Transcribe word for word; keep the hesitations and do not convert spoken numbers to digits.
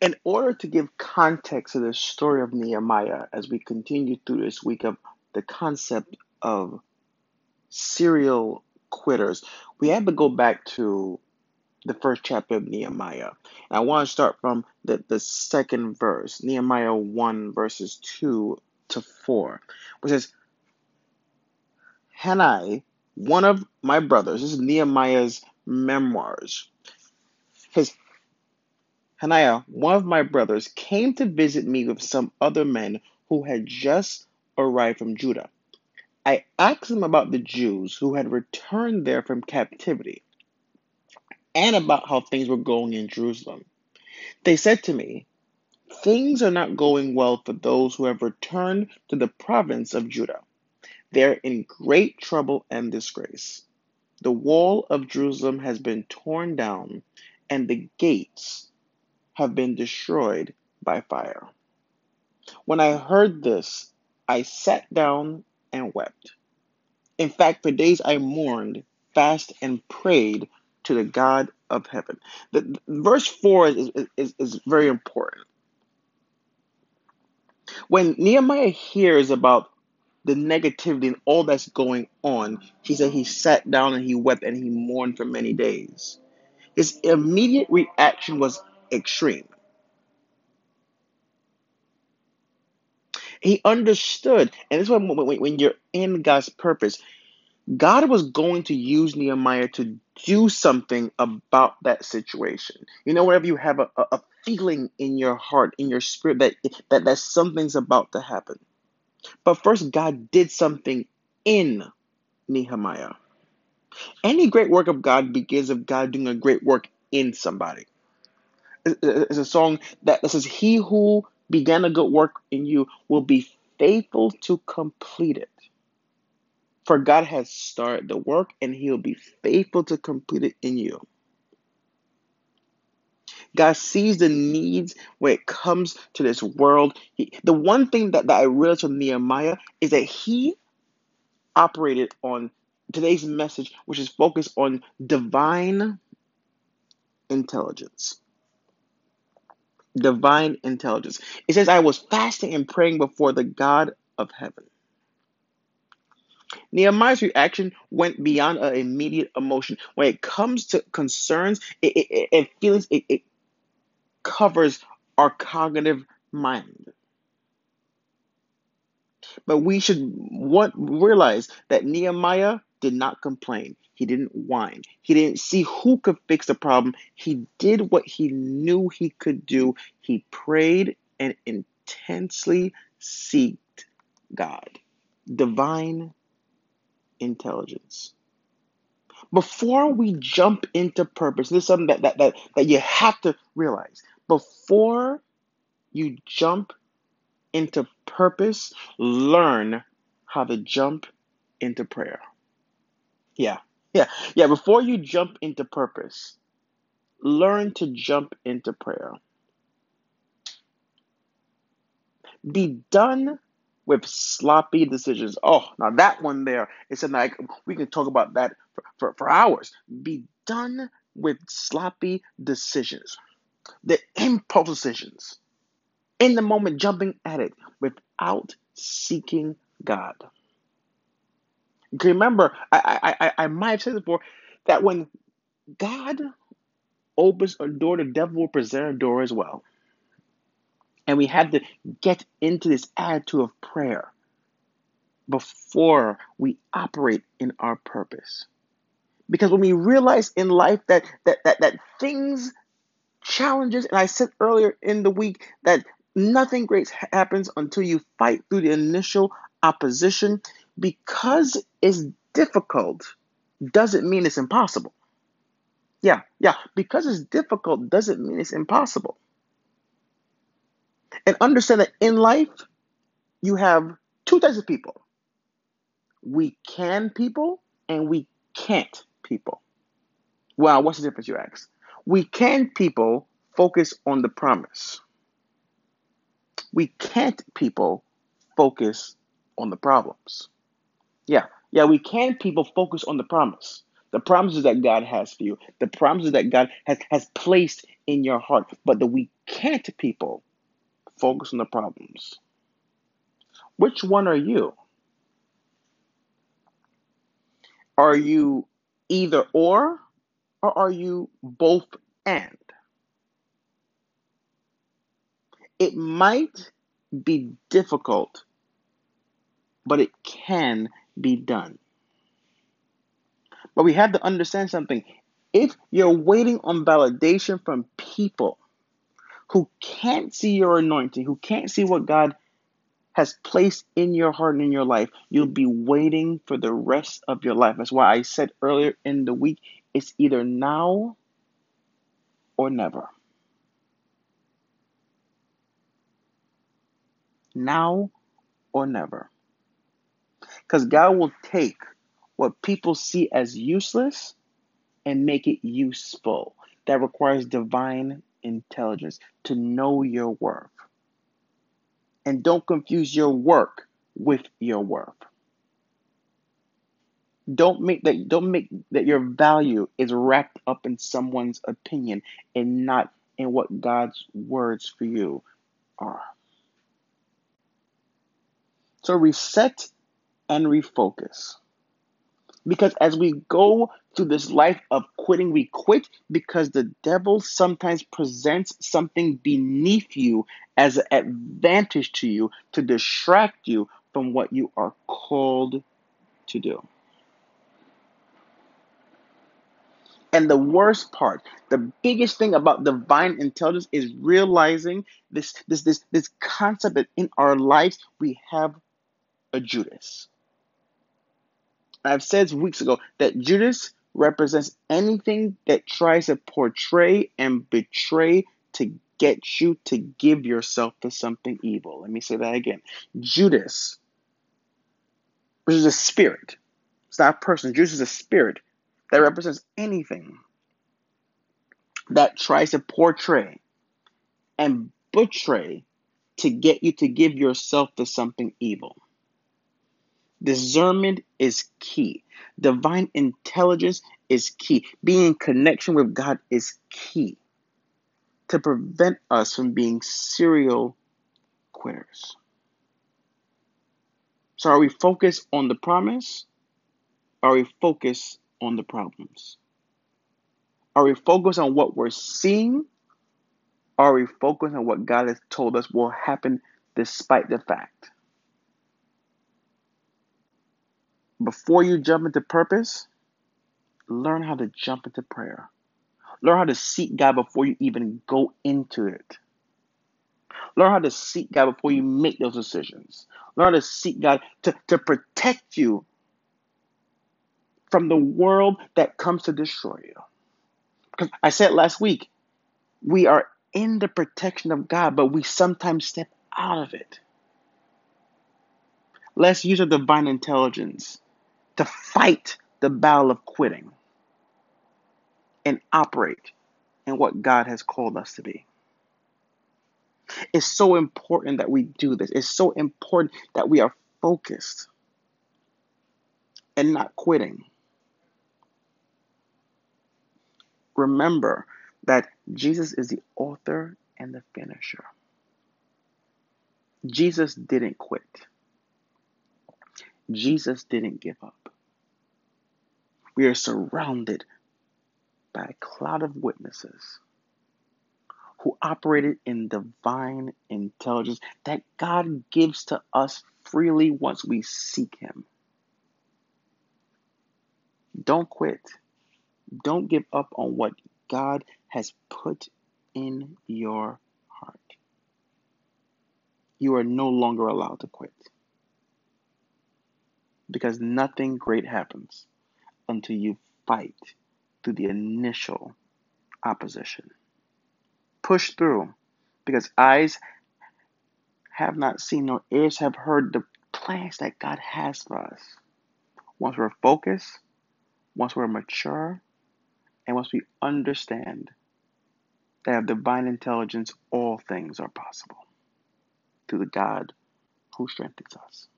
In order to give context to the story of Nehemiah, as we continue through this week of the concept of serial quitters, we had to go back to the first chapter of Nehemiah. And I want to start from the, the second verse, Nehemiah one, verses two to four, which says, Hanaiah, one of my brothers, this is Nehemiah's memoirs, his Hanaiah, one of my brothers, came to visit me with some other men who had just arrived from Judah. I asked him about the Jews who had returned there from captivity and about how things were going in Jerusalem. They said to me, things are not going well for those who have returned to the province of Judah. They're in great trouble and disgrace. The wall of Jerusalem has been torn down, and the gates have been destroyed by fire. When I heard this, I sat down and wept. In fact, for days I mourned, fast, and prayed to the God of heaven. The, the verse four is, is, is very important. When Nehemiah hears about the negativity and all that's going on, he said he sat down and he wept and he mourned for many days. His immediate reaction was extreme. He understood, and this is when, when, when you're in God's purpose, God was going to use Nehemiah to do something about that situation. You know, whenever you have a, a, a feeling in your heart, in your spirit, that, that, that something's about to happen. But first, God did something in Nehemiah. Any great work of God begins of God doing a great work in somebody. It's a song that says, he who began a good work in you will be faithful to complete it. For God has started the work and he'll be faithful to complete it in you. God sees the needs when it comes to this world. He, the one thing that, that I realized from Nehemiah is that he operated on today's message, which is focused on divine intelligence. Divine intelligence. It says, I was fasting and praying before the God of heaven. Nehemiah's reaction went beyond an immediate emotion. When it comes to concerns it, it, it, and feelings, it, it covers our cognitive mind. But we should want, realize that Nehemiah did not complain. He didn't whine. He didn't see who could fix the problem. He did what he knew he could do. He prayed and intensely sought God. Divine intelligence. Before we jump into purpose, this is something that, that, that, that you have to realize. Before you jump into purpose, learn how to jump into prayer. Yeah, yeah, yeah. Before you jump into purpose, learn to jump into prayer. Be done with sloppy decisions. Oh, now that one there, it's something like we can talk about that for, for, for hours. Be done with sloppy decisions, the impulse decisions, in the moment jumping at it without seeking God. You can remember, I, I, I, I might have said this before, that when God opens a door, the devil will present a door as well. And we have to get into this attitude of prayer before we operate in our purpose. Because when we realize in life that that that, that things, challenges, and I said earlier in the week that nothing great happens until you fight through the initial opposition, because it's difficult doesn't mean it's impossible. Yeah, yeah, because it's difficult doesn't mean it's impossible. And understand that in life, you have two types of people. We can people and we can't people. Wow, what's the difference, you ask? We can people focus on the promise. We can't people focus on the problems. Yeah, yeah, we can people focus on the promise. The promises that God has for you, the promises that God has, has placed in your heart. But the we can't people focus on the problems. Which one are you? Are you either or, or are you both and? It might be difficult, but it can be done. But we have to understand something. If you're waiting on validation from people who can't see your anointing, who can't see what God has placed in your heart and in your life, you'll be waiting for the rest of your life. That's why I said earlier in the week, it's either now or never. Now or never. Because God will take what people see as useless and make it useful. That requires divine intelligence to know your worth. And don't confuse your work with your worth. Don't make that don't make that your value is wrapped up in someone's opinion and not in what God's words for you are. So reset and refocus. Because as we go through this life of quitting, we quit because the devil sometimes presents something beneath you as an advantage to you to distract you from what you are called to do. And the worst part, the biggest thing about divine intelligence is realizing this, this, this, this concept that in our lives we have a Judas. I've said weeks ago that Judas represents anything that tries to portray and betray to get you to give yourself to something evil. Let me say that again. Judas, which is a spirit. It's not a person. Judas is a spirit that represents anything that tries to portray and betray to get you to give yourself to something evil. Discernment is key. Divine intelligence is key. Being in connection with God is key to prevent us from being serial quitters. So are we focused on the promise? Are we focused on the problems? Are we focused on what we're seeing? Are we focused on what God has told us will happen despite the fact? Before you jump into purpose, learn how to jump into prayer. Learn how to seek God before you even go into it. Learn how to seek God before you make those decisions. Learn how to seek God to, to protect you from the world that comes to destroy you. Because I said last week, we are in the protection of God, but we sometimes step out of it. Let's use our divine intelligence to fight the battle of quitting and operate in what God has called us to be. It's so important that we do this. It's so important that we are focused and not quitting. Remember that Jesus is the author and the finisher. Jesus didn't quit. Jesus didn't give up. We are surrounded by a cloud of witnesses who operated in divine intelligence that God gives to us freely once we seek Him. Don't quit. Don't give up on what God has put in your heart. You are no longer allowed to quit. Because nothing great happens until you fight through the initial opposition. Push through, because eyes have not seen nor ears have heard the plans that God has for us. Once we're focused, once we're mature, and once we understand that of divine intelligence, all things are possible through the God who strengthens us.